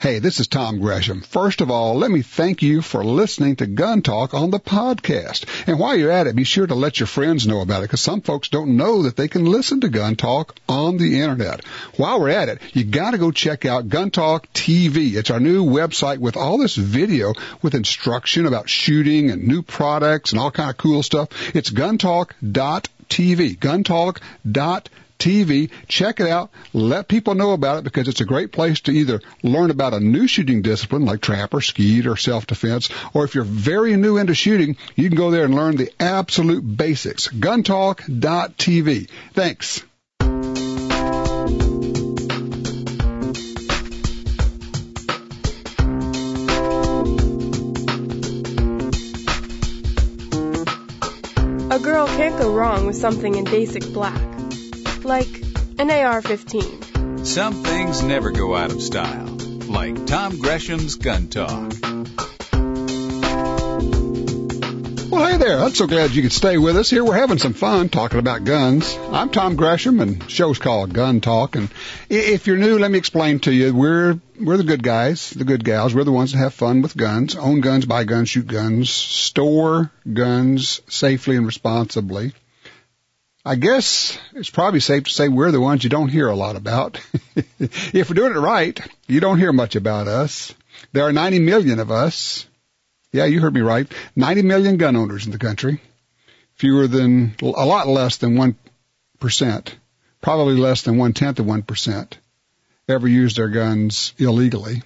Hey, this is Tom Gresham. First of all, let me thank you for listening to Gun Talk on the podcast. And while you're at it, be sure to let your friends know about it, because some folks don't know that they can listen to Gun Talk on the internet. While we're at it, you got to go check out Gun Talk TV. It's our new website with all this video with instruction about shooting and new products and all kind of cool stuff. It's GunTalk.tv, GunTalk.tv. Check it out. Let people know about it, because it's a great place to either learn about a new shooting discipline like trap or skeet or self-defense, or if you're very new into shooting, you can go there and learn the absolute basics. GunTalk.tv. Thanks. A girl can't go wrong with something in basic black, like an AR-15. Some things never go out of style, like Tom Gresham's Gun Talk. Well, hey there. I'm so glad you could stay with us here. We're having some fun talking about guns. I'm Tom Gresham, and the show's called Gun Talk. And if you're new, let me explain to you, we're the good guys, the good gals. We're the ones that have fun with guns, own guns, buy guns, shoot guns, store guns safely and responsibly. I guess it's probably safe to say we're the ones you don't hear a lot about. If we're doing it right, you don't hear much about us. There are 90 million of us. Yeah, you heard me right. 90 million gun owners in the country. A lot less than 1%. Probably less than 0.1% ever use their guns illegally.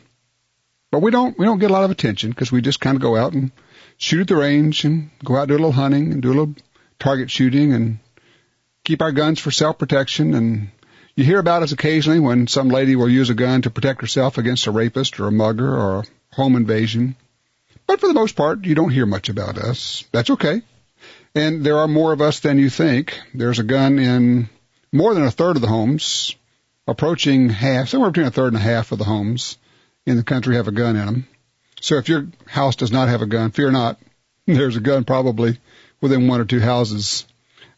But we don't get a lot of attention, because we just kind of go out and shoot at the range and go out and do a little hunting and do a little target shooting and keep our guns for self-protection. And you hear about us occasionally when some lady will use a gun to protect herself against a rapist or a mugger or a home invasion. But for the most part, you don't hear much about us. That's okay. And there are more of us than you think. There's a gun in more than a third of the homes, approaching half, somewhere between a third and a half of the homes in the country have a gun in them. So if your house does not have a gun, fear not. There's a gun probably within one or two houses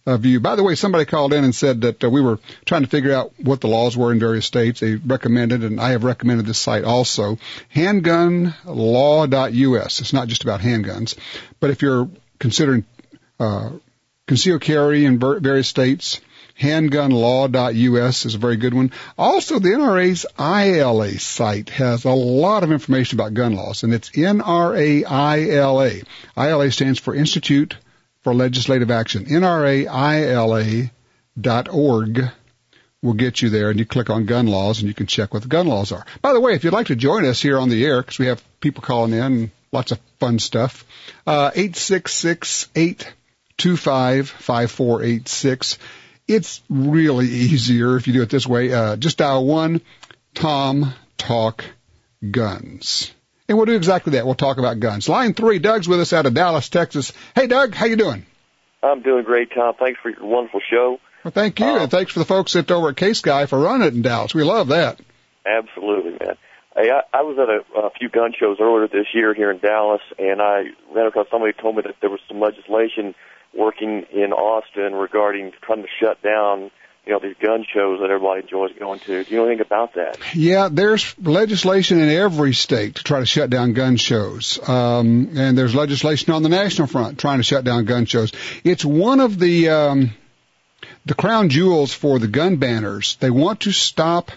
of you. By the way, somebody called in and said that we were trying to figure out what the laws were in various states. They recommended, and I have recommended this site also, handgunlaw.us. It's not just about handguns, but if you're considering concealed carry in various states, handgunlaw.us is a very good one. Also, the NRA's ILA site has a lot of information about gun laws, and it's NRA-ILA. ILA stands for Institute for Legislative Action. NRA-ILA.org will get you there, and you click on gun laws, and you can check what the gun laws are. By the way, if you'd like to join us here on the air, because we have people calling in, lots of fun stuff, 866-825-5486. It's really easier if you do it this way. Just dial 1-TOM-TALK-GUNS. And we'll do exactly that. We'll talk about guns. Line 3, Doug's with us out of Dallas, Texas. Hey, Doug, how you doing? I'm doing great, Tom. Thanks for your wonderful show. Well, thank you, and thanks for the folks that over at Case Guy for running it in Dallas. We love that. Absolutely, man. Hey, I was at a few gun shows earlier this year here in Dallas, and I ran across somebody who told me that there was some legislation working in Austin regarding trying to shut down, you know, these gun shows that everybody enjoys going to. Do you know anything about that? Yeah, there's legislation in every state to try to shut down gun shows. And there's legislation on the national front trying to shut down gun shows. It's one of the crown jewels for the gun banners. They want to stop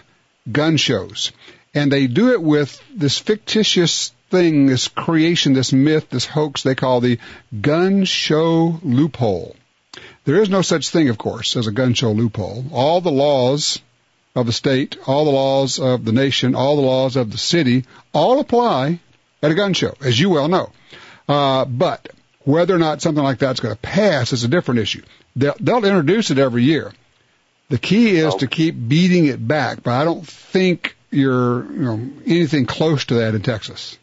gun shows. And they do it with this fictitious thing, this creation, this myth, this hoax they call the gun show loophole. There is no such thing, of course, as a gun show loophole. All the laws of the state, all the laws of the nation, all the laws of the city, all apply at a gun show, as you well know. But whether or not something like that's going to pass is a different issue. They'll introduce it every year. The key is to keep beating it back, but I don't think you're anything close to that in Texas.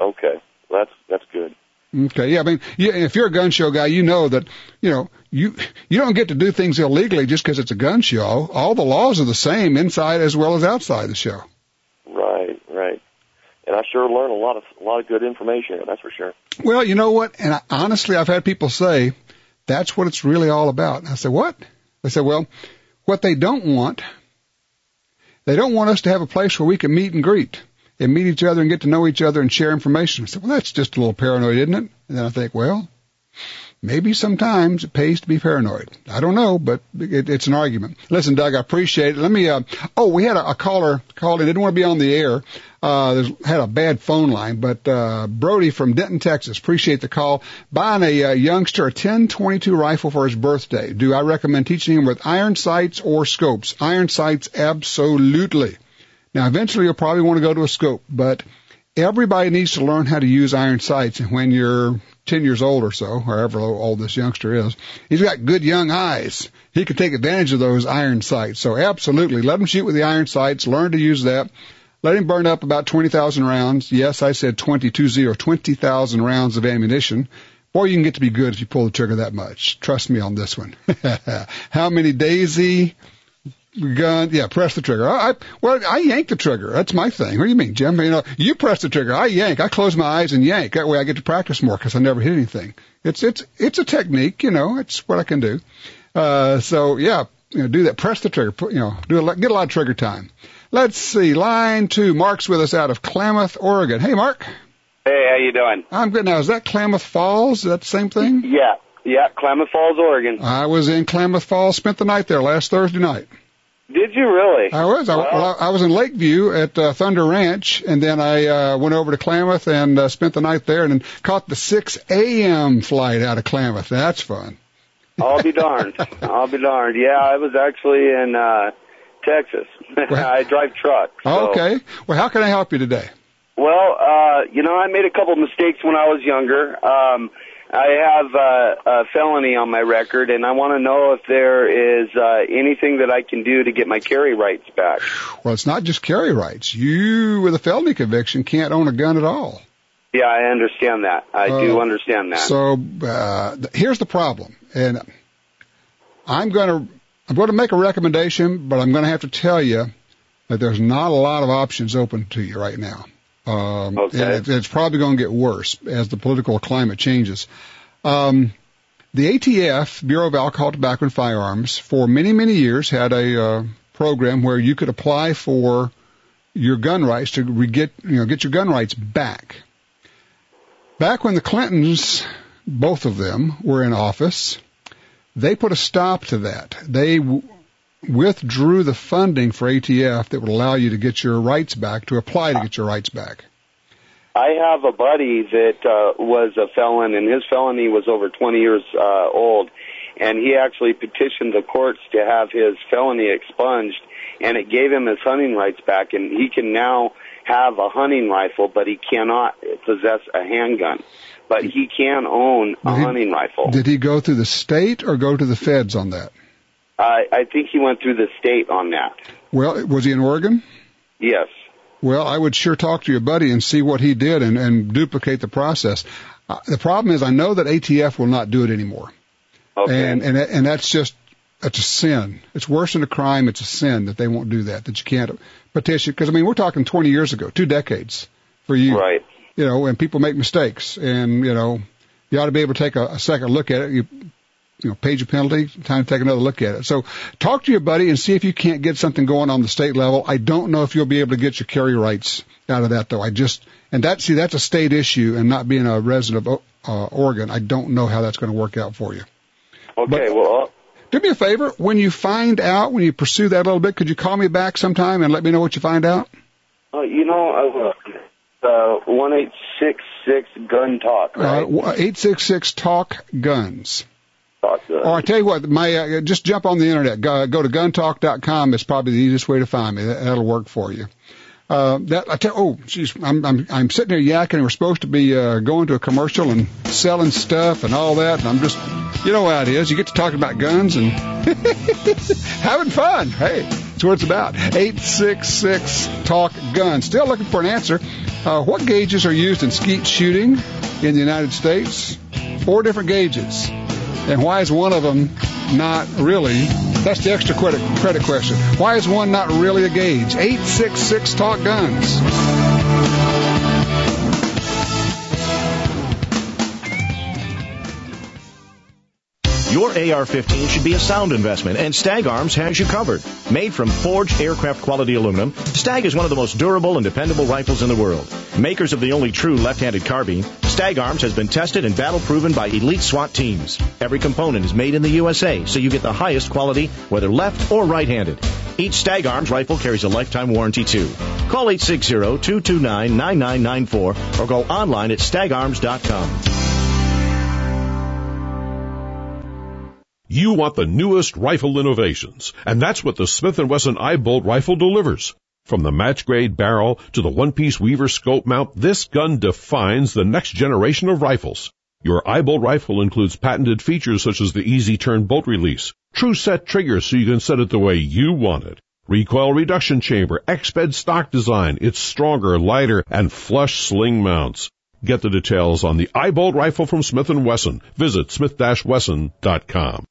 Okay, that's good. Okay, yeah, I mean, if you're a gun show guy, you know that, you don't get to do things illegally just because it's a gun show. All the laws are the same inside as well as outside the show. Right. And I sure learned a lot of good information, that's for sure. Well, you know what? And honestly, I've had people say, that's what it's really all about. And I said, what? They said, well, what they don't want us to have a place where we can meet and greet. and meet each other and get to know each other and share information. I said, well, that's just a little paranoid, isn't it? And then I think, well, maybe sometimes it pays to be paranoid. I don't know, but it's an argument. Listen, Doug, I appreciate it. Let me, we had a caller called in, didn't want to be on the air. Had a bad phone line, but Brody from Denton, Texas, appreciate the call. Buying a youngster a 10-22 rifle for his birthday. Do I recommend teaching him with iron sights or scopes? Iron sights, absolutely. Now, eventually you'll probably want to go to a scope, but everybody needs to learn how to use iron sights. And when you're 10 years old or so, however old this youngster is, he's got good young eyes. He can take advantage of those iron sights. So absolutely, let him shoot with the iron sights, learn to use that. Let him burn up about 20,000 rounds. Yes, I said 20,000 rounds of ammunition. Boy, you can get to be good if you pull the trigger that much. Trust me on this one. How many daisy gun? Yeah, press the trigger. I yank the trigger. That's my thing. What do you mean, Jim? You know, you press the trigger. I yank. I close my eyes and yank. That way I get to practice more because I never hit anything. It's a technique, you know. It's what I can do. So yeah, you know, do that. Press the trigger. You know, get a lot of trigger time. Let's see, line 2. Mark's with us out of Klamath, Oregon. Hey, Mark. Hey, how you doing? I'm good now. Is that Klamath Falls? Is that the same thing? Yeah, Klamath Falls, Oregon. I was in Klamath Falls, spent the night there last Thursday night. Did you really? I was. I was in Lakeview at Thunder Ranch, and then I went over to Klamath and spent the night there, and then caught the 6 a.m. flight out of Klamath. That's fun. I'll be darned. I'll be darned. Yeah, I was actually in... Texas. I drive trucks. So. Okay. Well, how can I help you today? Well, I made a couple of mistakes when I was younger. I have a felony on my record, and I want to know if there is anything that I can do to get my carry rights back. Well, it's not just carry rights. You, with a felony conviction, can't own a gun at all. Yeah, I understand that. I do understand that. So here's the problem, and I'm going to make a recommendation, but I'm going to have to tell you that there's not a lot of options open to you right now. Okay. And it's probably going to get worse as the political climate changes. The ATF, Bureau of Alcohol, Tobacco, and Firearms, for many, many years had a program where you could apply for your gun rights to get your gun rights back. Back when the Clintons, both of them, were in office, they put a stop to that. They withdrew the funding for ATF that would allow you to get your rights back, to apply to get your rights back. I have a buddy that was a felon, and his felony was over 20 years old, and he actually petitioned the courts to have his felony expunged, and it gave him his hunting rights back, and he can now have a hunting rifle, but he cannot possess a handgun. But he can own a hunting rifle. Did he go through the state or go to the feds on that? I think he went through the state on that. Well, was he in Oregon? Yes. Well, I would sure talk to your buddy and see what he did and duplicate the process. The problem is I know that ATF will not do it anymore. Okay. And that's just, it's a sin. It's worse than a crime. It's a sin that they won't do that, that you can't petition. Because, I mean, we're talking 20 years ago, 2 decades for you. Right. You know, and people make mistakes, and, you know, you ought to be able to take a second look at it. You know, page a penalty, time to take another look at it. So talk to your buddy and see if you can't get something going on the state level. I don't know if you'll be able to get your carry rights out of that, though. That's a state issue, and not being a resident of Oregon, I don't know how that's going to work out for you. Okay, but, do me a favor. When you pursue that a little bit, could you call me back sometime and let me know what you find out? I will. 1-866-GUN-TALK, right? 866-TALK-GUNS. Or I tell you what, just jump on the internet. Go to GunTalk.com. It's probably the easiest way to find me. That'll work for you. I'm sitting here yakking, and we're supposed to be going to a commercial and selling stuff and all that, and I'm just, you know how it is. You get to talking about guns and having fun. Hey, that's what it's about. 866-TALK-GUN. Still looking for an answer. What gauges are used in skeet shooting in the United States? 4 different gauges. And why is one of them not really? That's the extra credit question. Why is one not really a gauge? 866-TALK-GUNS. Your Your AR-15 should be a sound investment, and Stag Arms has you covered. Made from forged aircraft-quality aluminum, Stag is one of the most durable and dependable rifles in the world. Makers of the only true left-handed carbine, Stag Arms has been tested and battle-proven by elite SWAT teams. Every component is made in the USA, so you get the highest quality, whether left or right-handed. Each Stag Arms rifle carries a lifetime warranty, too. Call 860-229-9994 or go online at stagarms.com. You want the newest rifle innovations, and that's what the Smith & Wesson i-Bolt rifle delivers. From the match-grade barrel to the one-piece Weaver scope mount, this gun defines the next generation of rifles. Your i-Bolt rifle includes patented features such as the easy-turn bolt release, true set trigger so you can set it the way you want it, recoil reduction chamber, X-Bed stock design, it's stronger, lighter, and flush sling mounts. Get the details on the i-Bolt rifle from Smith & Wesson. Visit smith-wesson.com.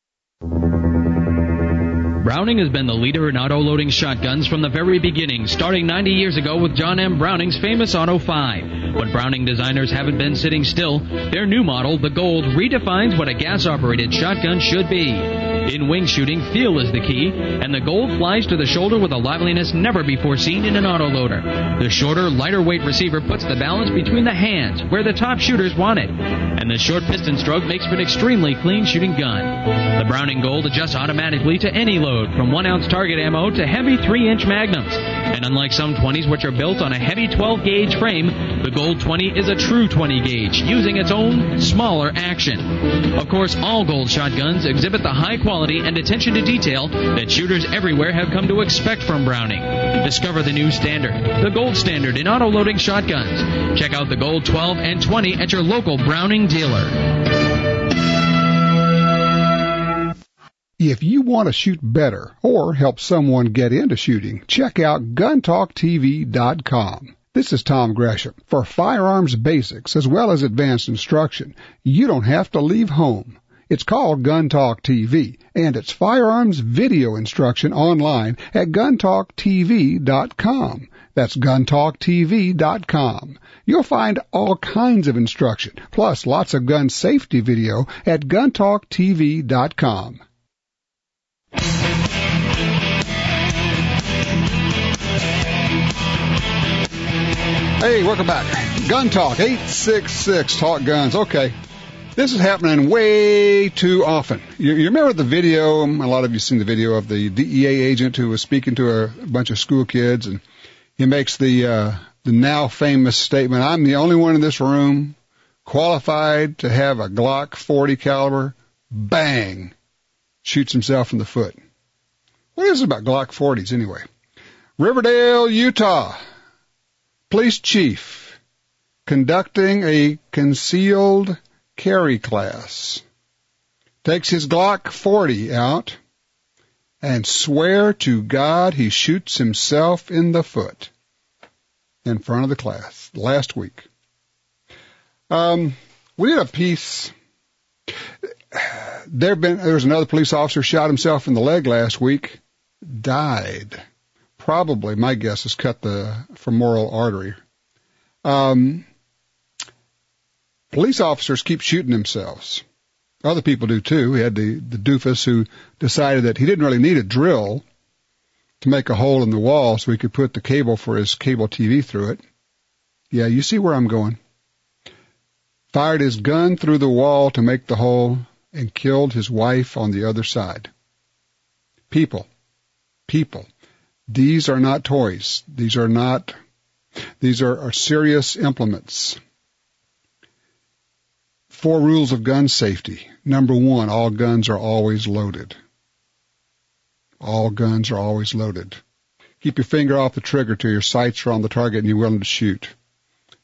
Browning has been the leader in auto-loading shotguns from the very beginning, starting 90 years ago with John M. Browning's famous Auto 5. But Browning designers haven't been sitting still. Their new model, the Gold, redefines what a gas-operated shotgun should be. In wing shooting, feel is the key, and the Gold flies to the shoulder with a liveliness never before seen in an autoloader. The shorter, lighter-weight receiver puts the balance between the hands, where the top shooters want it. And the short piston stroke makes for an extremely clean shooting gun. The Browning Gold adjusts automatically to any load, from 1-ounce target ammo to heavy 3-inch magnums. And unlike some 20s which are built on a heavy 12-gauge frame, the Gold 20 is a true 20-gauge, using its own smaller action. Of course, all Gold shotguns exhibit the high quality and attention to detail that shooters everywhere have come to expect from Browning. Discover the new standard, the Gold standard in auto-loading shotguns. Check out the Gold 12 and 20 at your local Browning dealer. If you want to shoot better or help someone get into shooting, check out GunTalkTV.com. This is Tom Gresham. For firearms basics as well as advanced instruction, you don't have to leave home. It's called Gun Talk TV, and it's firearms video instruction online at GunTalkTV.com. That's GunTalkTV.com. You'll find all kinds of instruction, plus lots of gun safety video at GunTalkTV.com. Hey, welcome back. Gun Talk, 866 Talk Guns. Okay, this is happening way too often. You remember the video, a lot of you seen the video of the DEA agent who was speaking to a bunch of school kids, and he makes the now famous statement, I'm the only one in this room qualified to have a Glock 40 caliber. Bang! Shoots himself in the foot. What is it about Glock 40s anyway? Riverdale, Utah. Police chief conducting a concealed carry class. Takes his Glock 40 out and swear to God he shoots himself in the foot in front of the class last week. We did a piece... There was another police officer shot himself in the leg last week, died. Probably, my guess is cut the femoral artery. Police officers keep shooting themselves. Other people do too. We had the doofus who decided that he didn't really need a drill to make a hole in the wall so he could put the cable for his cable TV through it. Yeah, you see where I'm going. Fired his gun through the wall to make the hole and killed his wife on the other side. People. These are not toys. These are serious implements. Four rules of gun safety. Number one, all guns are always loaded. Keep your finger off the trigger till your sights are on the target and you're willing to shoot.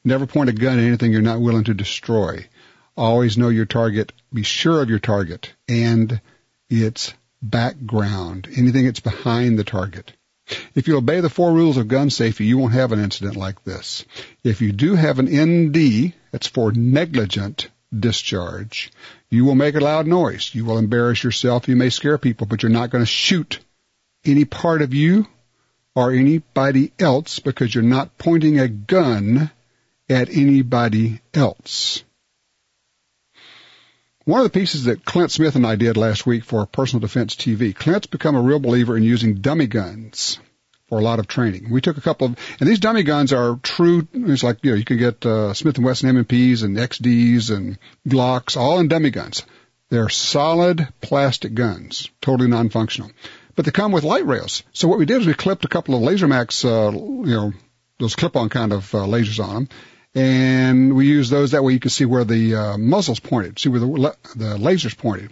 Never point a gun at anything you're not willing to destroy. Always know your target, be sure of your target, and its background, anything that's behind the target. If you obey the four rules of gun safety, you won't have an incident like this. If you do have an ND, that's for negligent discharge, you will make a loud noise. You will embarrass yourself. You may scare people, but you're not going to shoot any part of you or anybody else because you're not pointing a gun at anybody else. One of the pieces that Clint Smith and I did last week for Personal Defense TV, Clint's become a real believer in using dummy guns for a lot of training. We took a couple of, and these dummy guns are true, it's like, you know, you can get Smith & Wesson M&Ps and XDs and Glocks, all in dummy guns. They're solid plastic guns, totally non-functional. But they come with light rails. So what we did is we clipped a couple of LaserMax, those clip-on kind of lasers on them. And we used those. That way you could see where the muzzles pointed, see where the lasers pointed.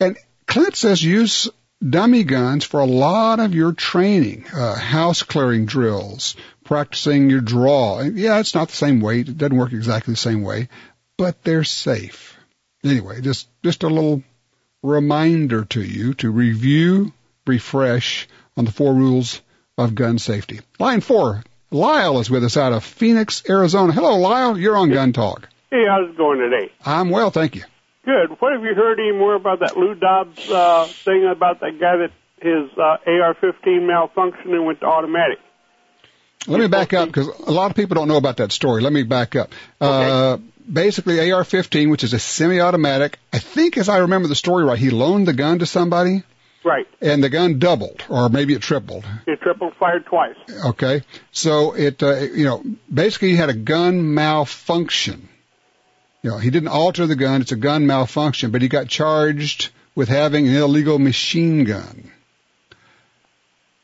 And Clint says use dummy guns for a lot of your training, house clearing drills, practicing your draw. And yeah, it's not the same weight. It doesn't work exactly the same way, but they're safe. Anyway, just a little reminder to you to review, refresh on the four rules of gun safety. Line 4, Lyle is with us out of Phoenix, Arizona. Hello, Lyle. You're on Gun Talk. Hey, how's it going today? I'm well, thank you. Good. What have you heard any more about that Lou Dobbs thing about that guy that his AR-15 malfunctioned and went to automatic? Let me back up because a lot of people don't know about that story. Let me back up. Okay. Basically, AR-15, which is a semi-automatic, I think as I remember the story right, he loaned the gun to somebody. Right. And the gun doubled, or maybe it tripled. It tripled, fired twice. Okay. So it, basically he had a gun malfunction. You know, he didn't alter the gun. It's a gun malfunction, but he got charged with having an illegal machine gun.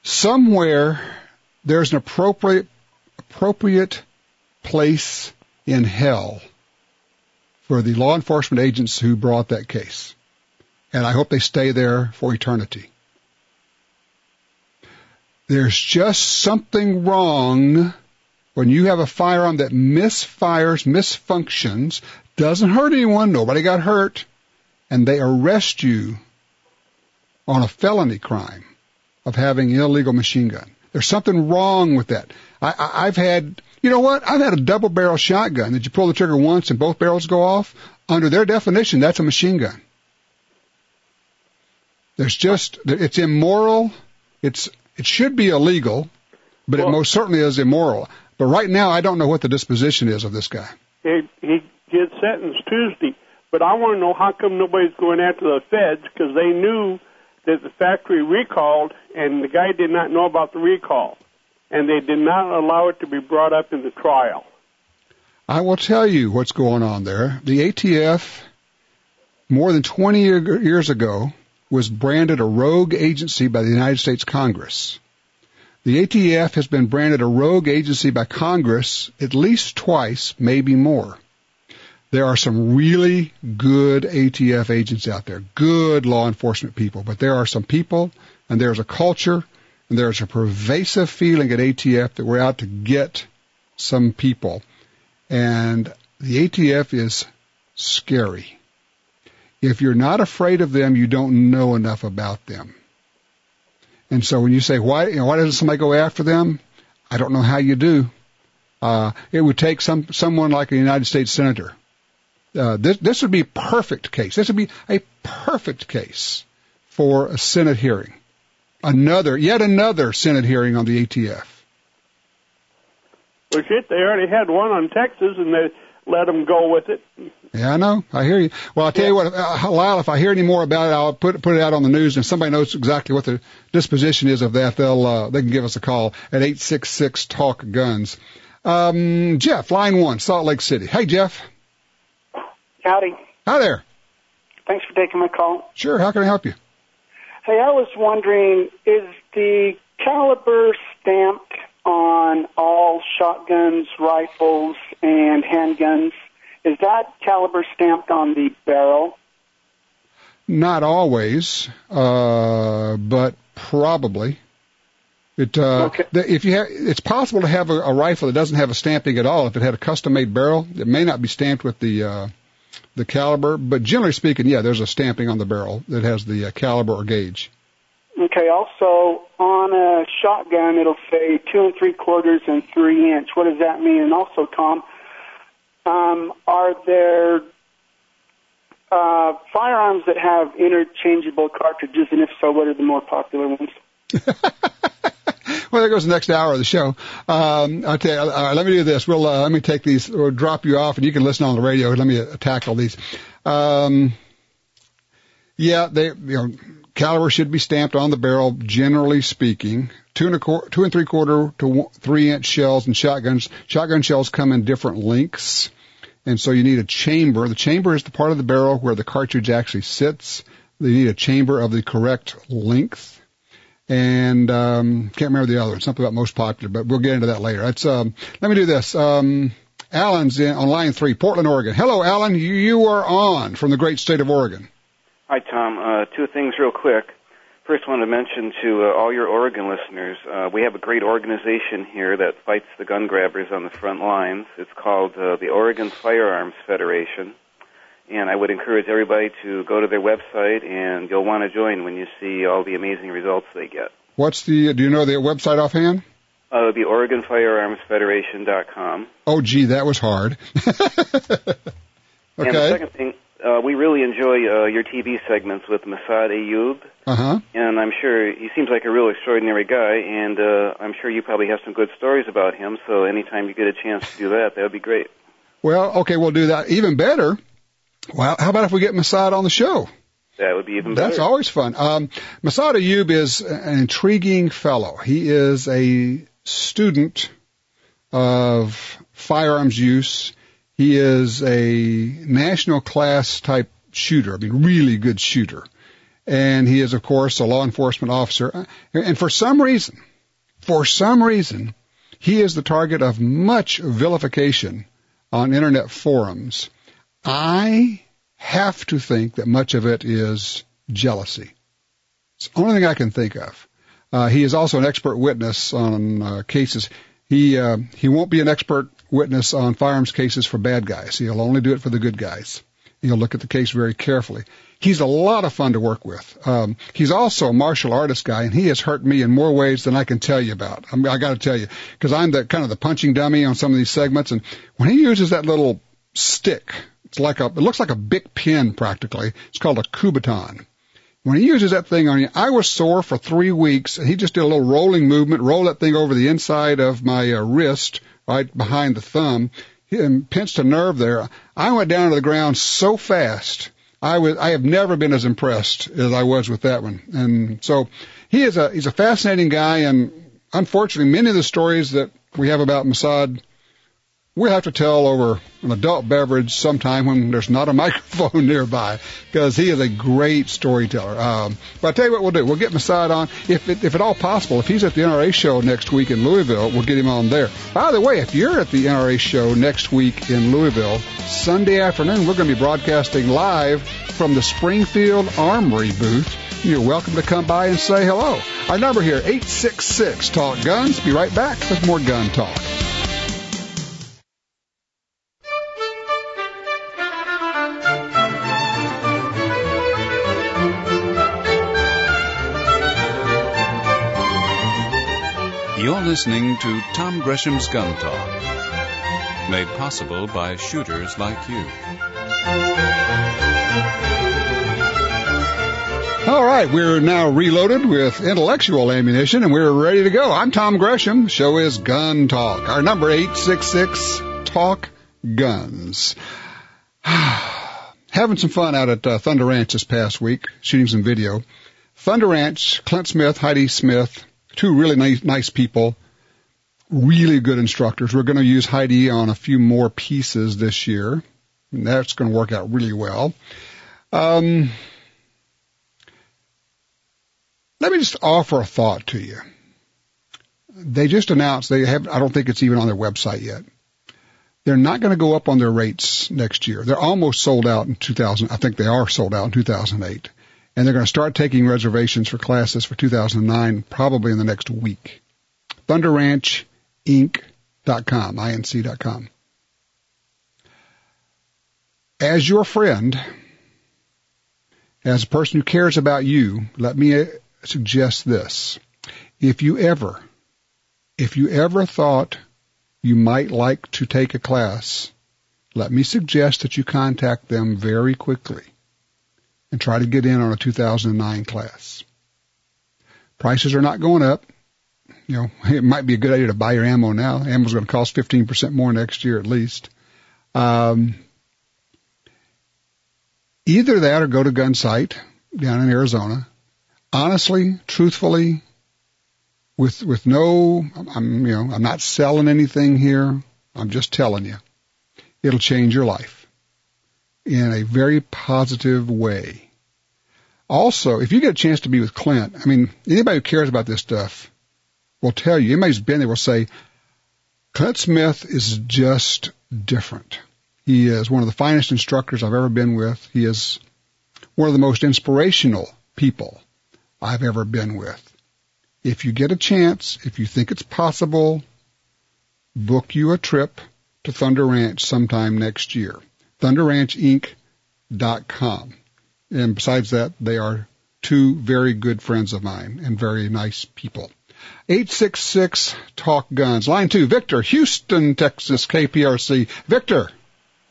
Somewhere there's an appropriate place in hell for the law enforcement agents who brought that case. And I hope they stay there for eternity. There's just something wrong when you have a firearm that misfires, misfunctions, doesn't hurt anyone, nobody got hurt, and they arrest you on a felony crime of having an illegal machine gun. There's something wrong with that. I've had, you know what? I've had a double-barrel shotgun that you pull the trigger once and both barrels go off. Under their definition, that's a machine gun. There's just, it's immoral. It should be illegal, but well, it most certainly is immoral. But right now, I don't know what the disposition is of this guy. He gets sentenced Tuesday, but I want to know how come nobody's going after the feds because they knew that the factory recalled and the guy did not know about the recall, and they did not allow it to be brought up in the trial. I will tell you what's going on there. The ATF, more than 20 years ago, was branded a rogue agency by the United States Congress. The ATF has been branded a rogue agency by Congress at least twice, maybe more. There are some really good ATF agents out there, good law enforcement people, but there are some people, and there's a culture, and there's a pervasive feeling at ATF that we're out to get some people. And the ATF is scary. If you're not afraid of them, you don't know enough about them. And so when you say, why doesn't somebody go after them? I don't know how you do. It would take someone like a United States senator. This would be a perfect case. This would be a perfect case for a Senate hearing. Yet another Senate hearing on the ATF. Well, shit, they already had one on Texas, and they let them go with it. Yeah, I know. I hear you. Well, I'll tell you what, Lyle, if I hear any more about it, I'll put it out on the news, and if somebody knows exactly what the disposition is of that, they can give us a call at 866-TALK-GUNS. Jeff, line 1, Salt Lake City. Hey, Jeff. Howdy. Hi there. Thanks for taking my call. Sure. How can I help you? Hey, I was wondering, is the caliber stamped on all shotguns, rifles, and handguns? Is that caliber stamped on the barrel? Not always, but probably. Okay. It's possible to have a rifle that doesn't have a stamping at all. If it had a custom-made barrel, it may not be stamped with the caliber. But generally speaking, yeah, there's a stamping on the barrel that has the caliber or gauge. Okay, also, on a shotgun, it'll say 2 3/4 and 3 inch. What does that mean? And also, Tom, are there firearms that have interchangeable cartridges? And if so, what are the more popular ones? Well, there goes the next hour of the show. Okay, let me do this. Let me take these, or drop you off, and you can listen on the radio. Let me tackle these. Yeah, they, you know, caliber should be stamped on the barrel, generally speaking. 2 3/4 to 3-inch shells and shotguns. Shotgun shells come in different lengths, and so you need a chamber. The chamber is the part of the barrel where the cartridge actually sits. You need a chamber of the correct length. And can't remember the other one, something about most popular, but we'll get into that later. That's, let me do this. Alan's on line 3, Portland, Oregon. Hello, Alan. You are on from the great state of Oregon. Hi, Tom. Two things real quick. First, I wanted to mention to all your Oregon listeners, we have a great organization here that fights the gun grabbers on the front lines. It's called the Oregon Firearms Federation. And I would encourage everybody to go to their website, and you'll want to join when you see all the amazing results they get. What's the? Do you know the website offhand? The OregonFirearmsFederation.com. Oh, gee, that was hard. Okay. And the second thing, we really enjoy your TV segments with Masad Ayoub. Uh-huh. And I'm sure he seems like a real extraordinary guy, and I'm sure you probably have some good stories about him, so anytime you get a chance to do that would be great. Well, okay, we'll do that. Even better. Well, how about if we get Masad on the show? That would be even better. That's always fun. Masad Ayoub is an intriguing fellow. He is a student of firearms use. He is a national class type shooter, I mean, really good shooter. And he is, of course, a law enforcement officer. And for some reason, he is the target of much vilification on Internet forums. I have to think that much of it is jealousy. It's the only thing I can think of. He is also an expert witness on cases. He won't be an expert witness on firearms cases for bad guys. He'll only do it for the good guys. He'll look at the case very carefully. He's a lot of fun to work with. He's also a martial artist guy, and he has hurt me in more ways than I can tell you about. I got to tell you, because I'm the kind of the punching dummy on some of these segments. And when he uses that little stick, it looks like a big pin practically. It's called a kubaton. When he uses that thing on you, I was sore for 3 weeks, and he just did a little rolling movement, roll that thing over the inside of my wrist, right behind the thumb, and pinched a nerve there. I went down to the ground so fast. I have never been as impressed as I was with that one. And so he's a fascinating guy, and unfortunately, many of the stories that we have about Masad, we'll have to tell over an adult beverage sometime when there's not a microphone nearby, because he is a great storyteller. But I'll tell you what we'll do. We'll get Masad on. If at all possible, if he's at the NRA show next week in Louisville, we'll get him on there. By the way, if you're at the NRA show next week in Louisville, Sunday afternoon, we're going to be broadcasting live from the Springfield Armory booth. You're welcome to come by and say hello. Our number here, 866-TALK-GUNS. Be right back with more Gun Talk. You're listening to Tom Gresham's Gun Talk, made possible by shooters like you. All right, we're now reloaded with intellectual ammunition, and we're ready to go. I'm Tom Gresham. The show is Gun Talk. Our number, 866-TALK-GUNS. Having some fun out at Thunder Ranch this past week, shooting some video. Thunder Ranch, Clint Smith, Heidi Smith. Two really nice people, really good instructors. We're going to use Heidi on a few more pieces this year, and that's going to work out really well. Let me just offer a thought to you. They just announced I don't think it's even on their website yet. They're not going to go up on their rates next year. They're almost sold out in 2000. I think they are sold out in 2008. And they're going to start taking reservations for classes for 2009 probably in the next week. ThunderRanchInc.com, INC.com. As your friend, as a person who cares about you, let me suggest this. If you ever thought you might like to take a class, let me suggest that you contact them very quickly and try to get in on a 2009 class. Prices are not going up. You know, it might be a good idea to buy your ammo now. Ammo's going to cost 15% more next year at least. Either that or go to Gun Sight down in Arizona, honestly, truthfully, with no, I'm not selling anything here. I'm just telling you, it'll change your life in a very positive way. Also, if you get a chance to be with Clint, I mean, anybody who cares about this stuff will tell you. Anybody who's been there will say, Clint Smith is just different. He is one of the finest instructors I've ever been with. He is one of the most inspirational people I've ever been with. If you get a chance, if you think it's possible, book you a trip to Thunder Ranch sometime next year. ThunderRanchInc.com. And besides that, they are two very good friends of mine and very nice people. 866-TALK-GUNS. Line 2, Victor, Houston, Texas, KPRC. Victor.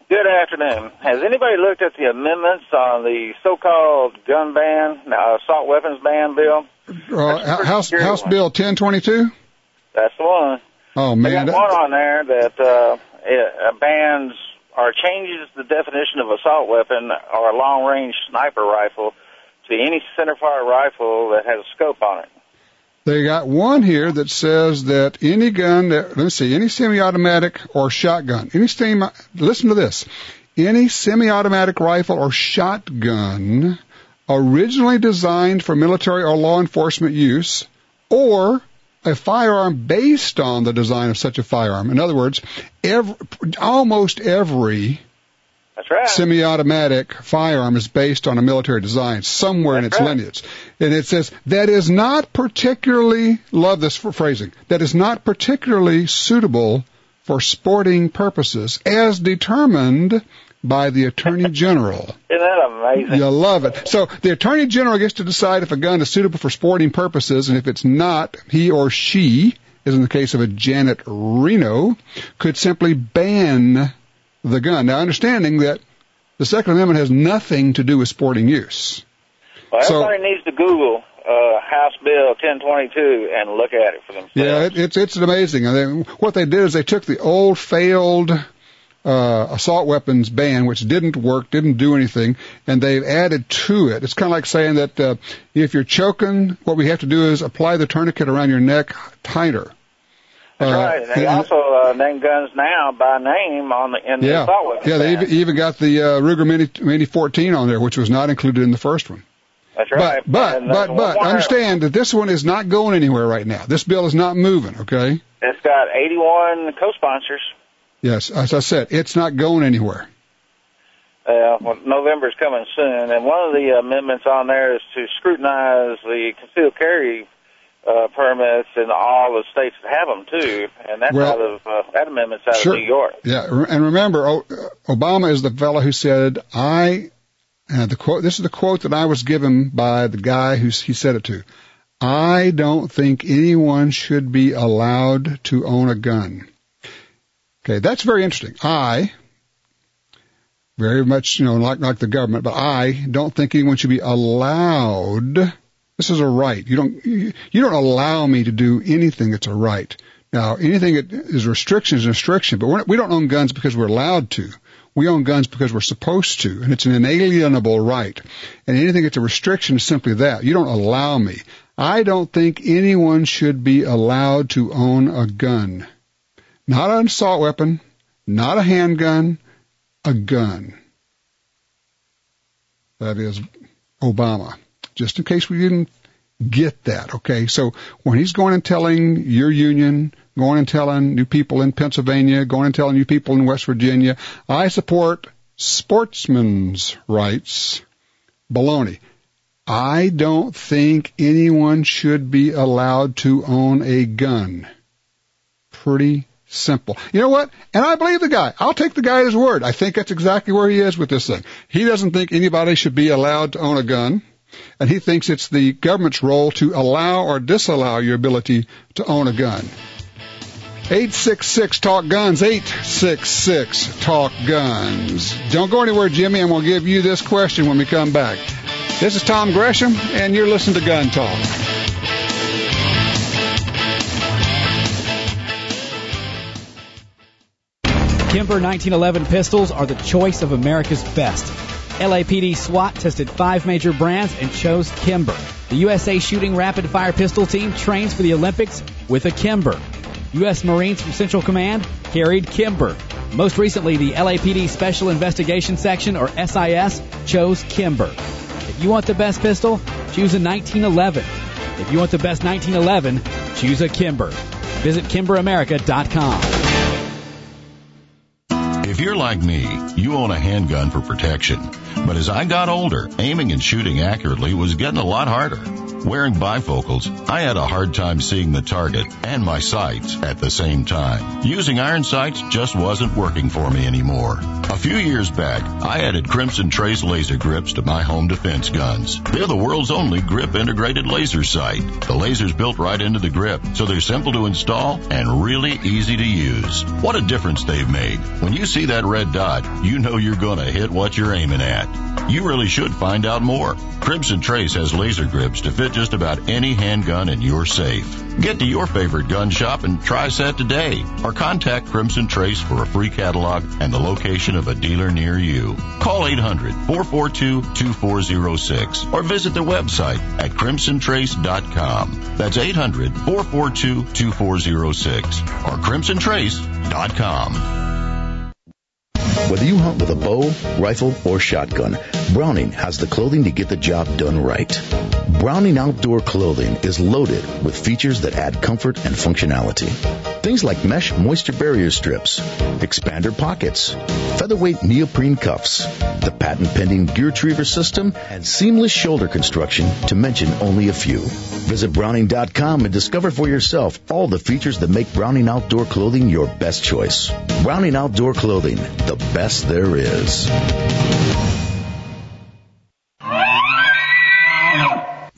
Good afternoon. Has anybody looked at the amendments on the so-called gun ban, assault weapons ban bill? House Bill 1022? That's the one. Oh, man. There's one on there that it bans or changes the definition of assault weapon or long-range sniper rifle to any centerfire rifle that has a scope on it. They got one here that says that any gun that, any semi-automatic or shotgun, listen to this, any semi-automatic rifle or shotgun originally designed for military or law enforcement use, or a firearm based on the design of such a firearm. In other words, almost every That's right. Semi-automatic firearm is based on a military design somewhere That's in its right. lineage. And it says, that is not particularly, love this phrasing, that is not particularly suitable for sporting purposes as determined by the Attorney General. Isn't that amazing? You love it. So the Attorney General gets to decide if a gun is suitable for sporting purposes, and if it's not, he or she, as in the case of a Janet Reno, could simply ban the gun. Now, understanding that the Second Amendment has nothing to do with sporting use. Well, everybody needs to Google House Bill 1022 and look at it for themselves. Yeah, it's amazing. I mean, what they did is they took the old failed assault weapons ban, which didn't work, didn't do anything, and they've added to it. It's kind of like saying that if you're choking, what we have to do is apply the tourniquet around your neck tighter. That's right. And they also name guns now by name on the end of the assault weapons. Yeah, they even got the Ruger Mini 14 on there, which was not included in the first one. That's right. But understand that this one is not going anywhere right now. This bill is not moving, okay? It's got 81 co-sponsors. Yes, as I said, it's not going anywhere. Well, November's coming soon, and one of the amendments on there is to scrutinize the concealed carry permits in all the states that have them, too, and that's that amendment's out of New York. Yeah, and remember, Obama is the fellow who said, this is the quote that I was given by the guy who he said it to, I don't think anyone should be allowed to own a gun. Okay, that's very interesting. I, very much, like the government, but I don't think anyone should be allowed. This is a right. You don't allow me to do anything that's a right. Now, anything that is restriction is a restriction, but we don't own guns because we're allowed to. We own guns because we're supposed to, and it's an inalienable right. And anything that's a restriction is simply that. You don't allow me. I don't think anyone should be allowed to own a gun. Not an assault weapon, not a handgun, a gun. That is Obama. Just in case we didn't get that, okay? So when he's going and telling your union, going and telling new people in Pennsylvania, going and telling new people in West Virginia, I support sportsmen's rights, baloney. I don't think anyone should be allowed to own a gun. Pretty simple. You know what? And I believe the guy. I'll take the guy at his word. I think that's exactly where he is with this thing. He doesn't think anybody should be allowed to own a gun. And he thinks it's the government's role to allow or disallow your ability to own a gun. 866-TALK-GUNS, 866-TALK-GUNS. Don't go anywhere, Jimmy, and we'll give you this question when we come back. This is Tom Gresham, and you're listening to Gun Talk. Kimber 1911 pistols are the choice of America's best. LAPD SWAT tested 5 major brands and chose Kimber. The USA Shooting Rapid Fire Pistol Team trains for the Olympics with a Kimber. U.S. Marines from Central Command carried Kimber. Most recently, the LAPD Special Investigation Section, or SIS, chose Kimber. If you want the best pistol, choose a 1911. If you want the best 1911, choose a Kimber. Visit KimberAmerica.com. If you're like me, you own a handgun for protection. But as I got older, aiming and shooting accurately was getting a lot harder. Wearing bifocals, I had a hard time seeing the target and my sights at the same time. Using iron sights just wasn't working for me anymore. A few years back, I added Crimson Trace laser grips to my home defense guns. They're the world's only grip-integrated laser sight. The laser's built right into the grip, so they're simple to install and really easy to use. What a difference they've made. When you see that red dot, you know you're going to hit what you're aiming at. You really should find out more. Crimson Trace has laser grips to fit just about any handgun and you're safe. Get to your favorite gun shop and try set today, or contact Crimson Trace for a free catalog and the location of a dealer near you. Call 800-442-2406 or visit their website at crimsontrace.com. That's 800-442-2406 or crimsontrace.com. Whether you hunt with a bow, rifle, or shotgun, Browning has the clothing to get the job done right. Browning Outdoor Clothing is loaded with features that add comfort and functionality. Things like mesh moisture barrier strips, expander pockets, featherweight neoprene cuffs, the patent-pending gear retriever system, and seamless shoulder construction, to mention only a few. Visit Browning.com and discover for yourself all the features that make Browning Outdoor Clothing your best choice. Browning Outdoor Clothing, the best there is.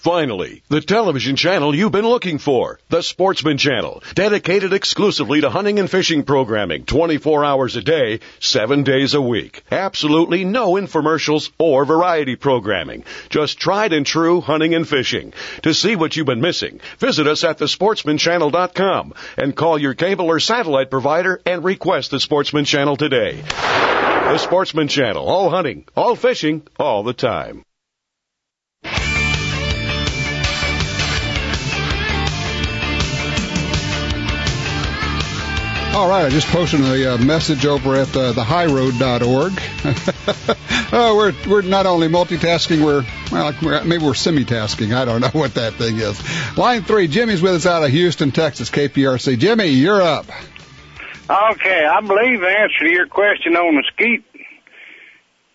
Finally, the television channel you've been looking for, The Sportsman Channel, dedicated exclusively to hunting and fishing programming 24 hours a day, 7 days a week. Absolutely no infomercials or variety programming. Just tried and true hunting and fishing. To see what you've been missing, visit us at thesportsmanchannel.com and call your cable or satellite provider and request The Sportsman Channel today. The Sportsman Channel, all hunting, all fishing, all the time. All right, I just posted a message over at thehighroad.org. We're not only multitasking, maybe we're semi-tasking. I don't know what that thing is. Line 3, Jimmy's with us out of Houston, Texas, KPRC. Jimmy, you're up. Okay, I believe the answer to your question on the skeet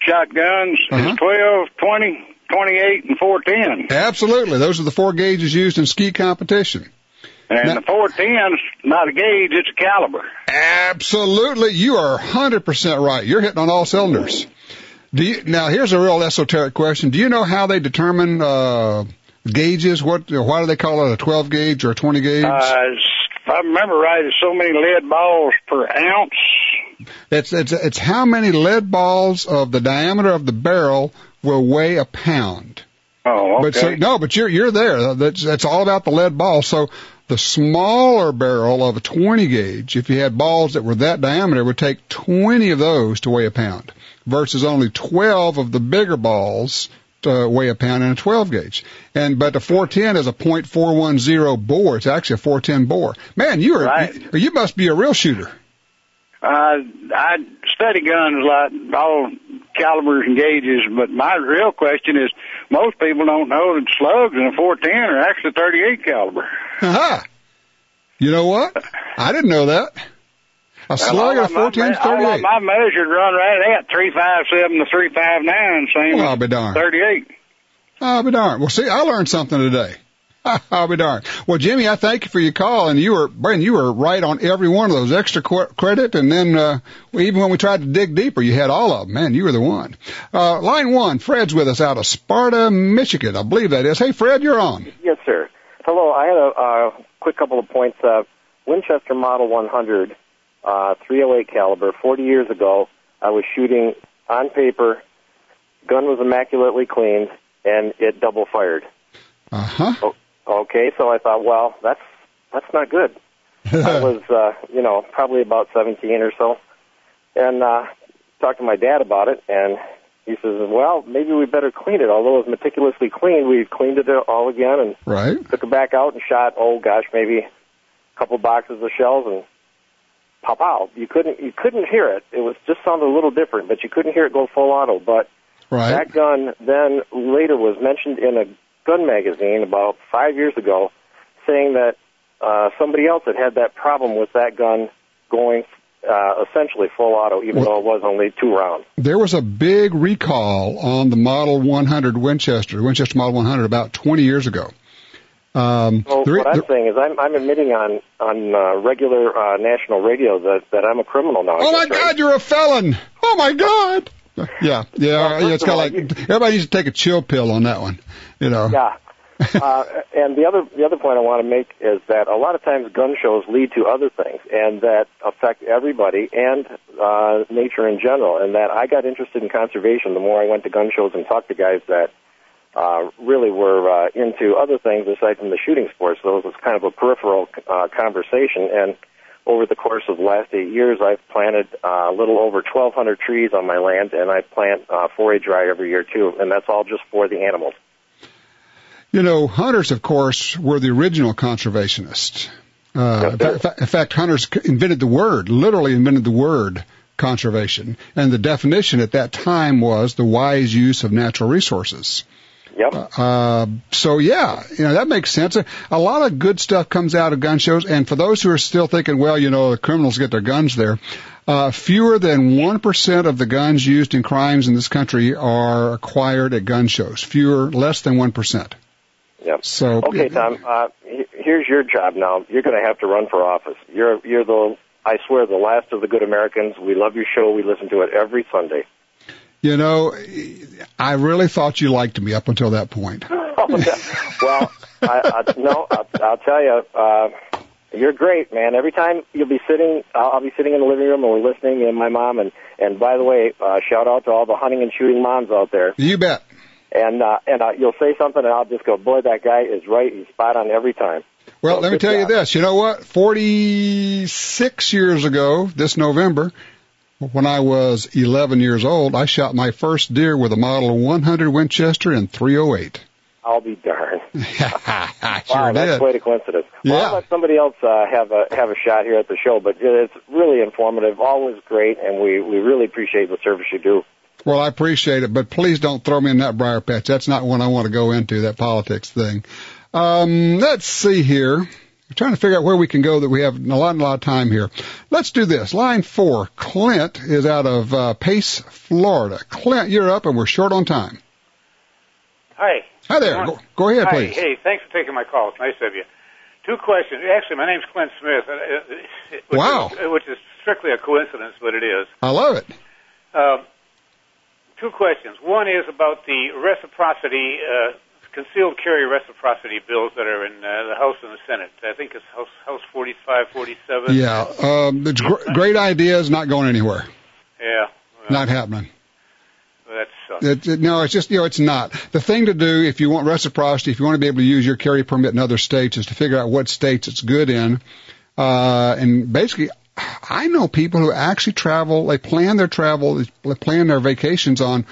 shotguns is 12, 20, 28, and 410. Absolutely. Those are the 4 gauges used in skeet competition. And now, the 410's not a gauge, it's a caliber. Absolutely. You are 100% right. You're hitting on all cylinders. Now, here's a real esoteric question. Do you know how they determine gauges? Why do they call it a 12 gauge or a 20 gauge? If I remember right, it's so many lead balls per ounce. It's how many lead balls of the diameter of the barrel will weigh a pound. Oh, okay. But you're there. That's all about the lead ball. So the smaller barrel of a 20 gauge, if you had balls that were that diameter, would take 20 of those to weigh a pound versus only 12 of the bigger balls to weigh a pound in a 12 gauge. But the 410 is a .410 bore. It's actually a 410 bore. Man, you must be a real shooter. I study guns like all calibers and gauges, but my real question is most people don't know that slugs in a 410 are actually 38 caliber. Uh-huh. You know what? I didn't know that. A slug at 410 is 38. My measured run right at 357 to 359, same as 38. I'll be darned. Well, see, I learned something today. I'll be darned. Well, Jimmy, I thank you for your call, and you were right on every one of those. Extra credit, and then even when we tried to dig deeper, you had all of them. Man, you were the one. Line 1, Fred's with us out of Sparta, Michigan. I believe that is. Hey, Fred, you're on. Yes, sir. Hello. I had a quick couple of points. Winchester Model 100, 308 caliber. 40 years ago, I was shooting on paper. Gun was immaculately cleaned, and it double fired. Uh-huh. Okay, so I thought, well, that's not good. I was, probably about 17 or so, and talked to my dad about it, and He says, well, maybe we better clean it. Although it was meticulously cleaned, we cleaned it all again and took it back out and shot, oh, gosh, maybe a couple boxes of shells and pop-pow. You couldn't hear it. It was just sounded a little different, but you couldn't hear it go full auto. But that gun then later was mentioned in a gun magazine about 5 years ago saying that somebody else had had that problem with that gun going essentially full auto, even though it was only two rounds. There was a big recall on the Model 100 Winchester Model 100 about 20 years ago. So what I'm saying is I'm admitting on regular national radio that I'm a criminal now. Oh, my God, you're a felon. Oh, my God. Yeah, it's kind of like everybody used to take a chill pill on that one, you know. Yeah. And the other point I want to make is that a lot of times gun shows lead to other things, and that affect everybody and nature in general, and that I got interested in conservation the more I went to gun shows and talked to guys that really were into other things aside from the shooting sports. So it was kind of a peripheral conversation, and over the course of the last 8 years, I've planted a little over 1,200 trees on my land, and I plant 4-H rye every year, too, and that's all just for the animals. You know, hunters, of course, were the original conservationists. In fact, hunters literally invented the word conservation, and the definition at that time was the wise use of natural resources. Yep. That makes sense. A lot of good stuff comes out of gun shows, and for those who are still thinking, well, you know, the criminals get their guns there, fewer than 1% of the guns used in crimes in this country are acquired at gun shows. Less than 1%. Yep. So, okay, Tom, here's your job now. You're going to have to run for office. You're the last of the good Americans. We love your show. We listen to it every Sunday. You know, I really thought you liked me up until that point. Well, I'll tell you, you're great, man. Every time I'll be sitting in the living room and we're listening, and my mom, and by the way, shout out to all the hunting and shooting moms out there. You bet. And you'll say something, and I'll just go, boy, that guy is right. He's spot on every time. Well, let me tell you this. You know what? 46 years ago, this November, when I was 11 years old, I shot my first deer with a Model 100 Winchester in .308. I'll be darned. Wow, that's quite a coincidence. Well, I'll let somebody else have a shot here at the show, but it's really informative, always great, and we really appreciate the service you do. Well, I appreciate it, but please don't throw me in that briar patch. That's not one I want to go into, that politics thing. Let's see here. I'm trying to figure out where we can go that we have a lot of time here. Let's do this. Line 4, Clint is out of Pace, Florida. Clint, you're up, and we're short on time. Hi. Hi there. Go ahead, please. Hey, thanks for taking my call. It's nice of you. Two questions. Actually, my name's Clint Smith. Which is strictly a coincidence, but it is. I love it. Two questions. One is about the reciprocity concealed carry reciprocity bills that are in the House and the Senate. I think it's House 45, 47. Yeah, it's great ideas, not going anywhere. Yeah. Well, not happening. That sucks. It's just, you know, it's not. The thing to do if you want reciprocity, if you want to be able to use your carry permit in other states, is to figure out what states it's good in. And basically, I know people who actually travel, they plan their vacations on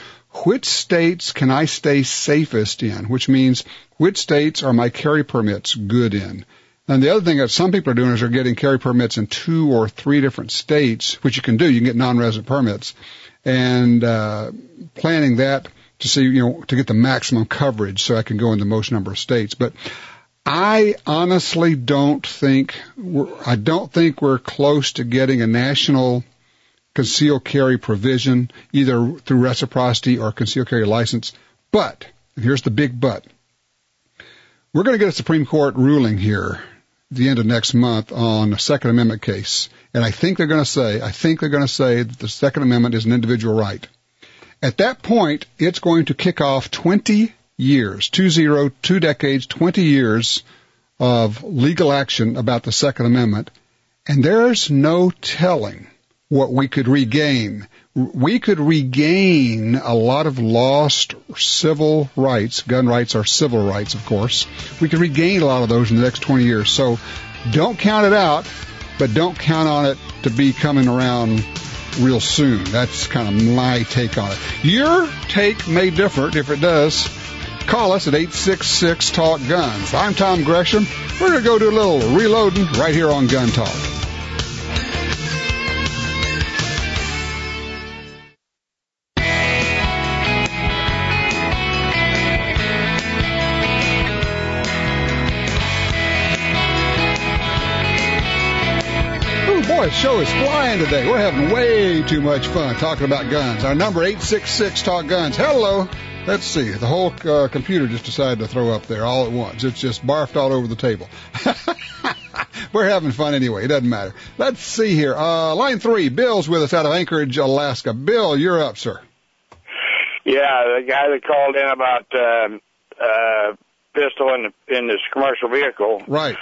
which states can I stay safest in, which means which states are my carry permits good in. And the other thing that some people are doing is they're getting carry permits in 2 or 3 different states, which you can do. You can get non-resident permits, and planning that to see, you know, to get the maximum coverage so I can go in the most number of states. But I honestly don't think we're close to getting a national concealed carry provision, either through reciprocity or concealed carry license. But, and here's the big but, we're going to get a Supreme Court ruling here at the end of next month on a Second Amendment case. And I think they're going to say that the Second Amendment is an individual right. At that point, it's going to kick off 20 years, 20 years of legal action about the Second Amendment. And there's no telling what we could regain. We could regain a lot of lost civil rights. Gun rights are civil rights, of course. We could regain a lot of those in the next 20 years. So don't count it out, but don't count on it to be coming around real soon. That's kind of my take on it. Your take may differ. If it does, call us at 866-TALK-GUNS. I'm Tom Gresham. We're going to go do a little reloading right here on Gun Talk. The show is flying today. We're having way too much fun talking about guns. Our number, 866-TALK-GUNS. Hello. Let's see. The whole computer just decided to throw up there all at once. It's just barfed all over the table. We're having fun anyway. It doesn't matter. Let's see here. Line 3, Bill's with us out of Anchorage, Alaska. Bill, you're up, sir. Yeah, the guy that called in about pistol in this commercial vehicle. Right.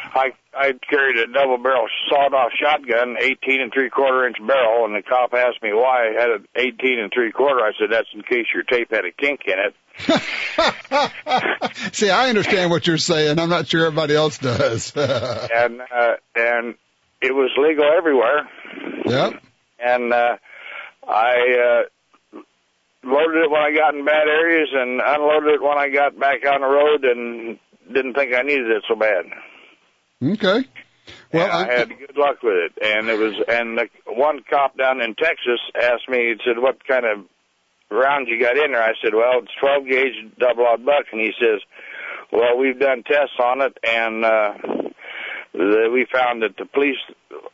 I carried a double barrel sawed-off shotgun, 18 3/4 inch barrel, and the cop asked me why I had an 18 3/4. I said, that's in case your tape had a kink in it. See, I understand what you're saying. I'm not sure everybody else does. and it was legal everywhere. Yep. And I loaded it when I got in bad areas and unloaded it when I got back on the road and didn't think I needed it so bad. Okay. Well, and I had good luck with it, and one cop down in Texas asked me, he said, "What kind of round you got in there?" I said, "Well, it's 12 gauge double-odd buck," and he says, "Well, we've done tests on it, and we found that the police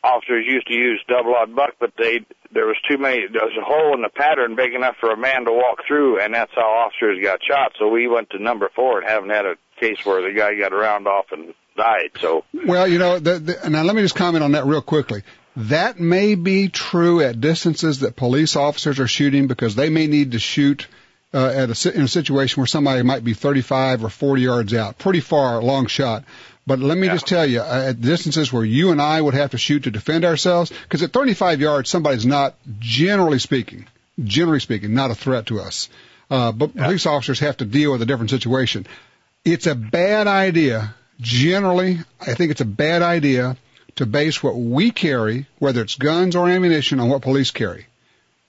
officers used to use double-odd buck, but there was too many. There was a hole in the pattern big enough for a man to walk through, and that's how officers got shot. So we went to number 4 and haven't had a case where the guy got a round off and." Died, so. Well, you know, now let me just comment on that real quickly. That may be true at distances that police officers are shooting because they may need to shoot in a situation where somebody might be 35 or 40 yards out, pretty far, long shot. But let me just tell you, at distances where you and I would have to shoot to defend ourselves, because at 35 yards, somebody's not, generally speaking, not a threat to us. But police officers have to deal with a different situation. It's a bad idea. Generally, I think it's a bad idea to base what we carry, whether it's guns or ammunition, on what police carry.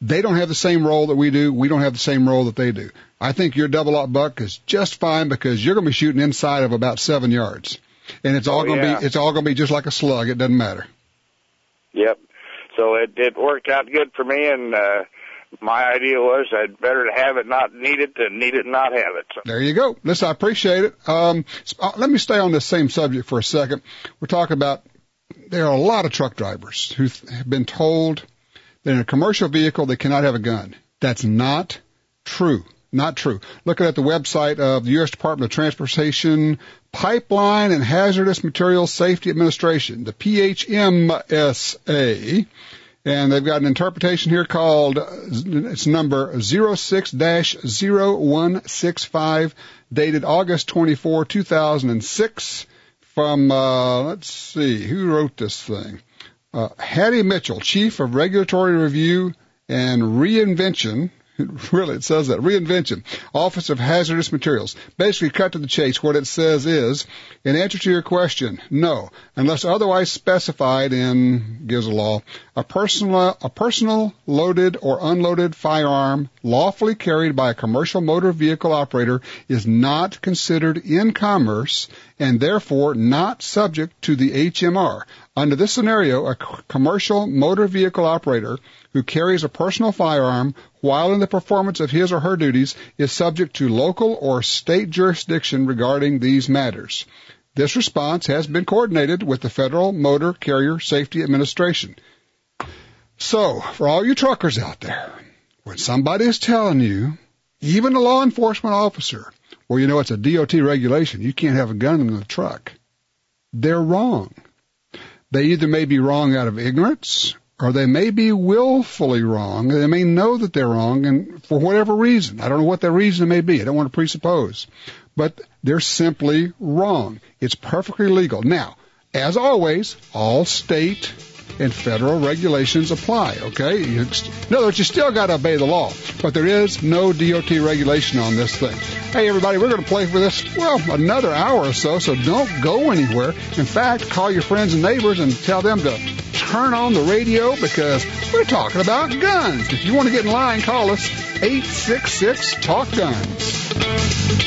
They don't have the same role that we do. We don't have the same role that they do. I think your double-aught buck is just fine because you're going to be shooting inside of about 7 yards, and it's all going to be just like a slug. It doesn't matter. Yep. So it worked out good for me, and my idea was I'd better to have it not need it than need it not have it. So. There you go. Listen, I appreciate it. Let me stay on this same subject for a second. We're talking about there are a lot of truck drivers who have been told that in a commercial vehicle they cannot have a gun. That's not true. Not true. Looking at the website of the U.S. Department of Transportation Pipeline and Hazardous Materials Safety Administration, the PHMSA, and they've got an interpretation here called, it's number 06-0165, dated August 24, 2006, from, let's see, who wrote this thing? Hattie Mitchell, Chief of Regulatory Review and Reinvention. Really, it says that. Reinvention. Office of Hazardous Materials. Basically, cut to the chase. What it says is, in answer to your question, no, unless otherwise specified in, gives a law, a personal loaded or unloaded firearm lawfully carried by a commercial motor vehicle operator is not considered in commerce and therefore not subject to the HMR. Under this scenario, a commercial motor vehicle operator who carries a personal firearm while in the performance of his or her duties is subject to local or state jurisdiction regarding these matters. This response has been coordinated with the Federal Motor Carrier Safety Administration. So, for all you truckers out there, when somebody is telling you, even a law enforcement officer, well, you know, it's a DOT regulation, you can't have a gun in the truck, they're wrong. They either may be wrong out of ignorance, or they may be willfully wrong. They may know that they're wrong, and for whatever reason. I don't know what their reason may be. I don't want to presuppose. But they're simply wrong. It's perfectly legal. Now, as always, all state and federal regulations apply, okay? In other words, you still got to obey the law. But there is no DOT regulation on this thing. Hey, everybody, we're going to play for this, another hour or so, so don't go anywhere. In fact, call your friends and neighbors and tell them to turn on the radio because we're talking about guns. If you want to get in line, call us 866-TALK-GUNS.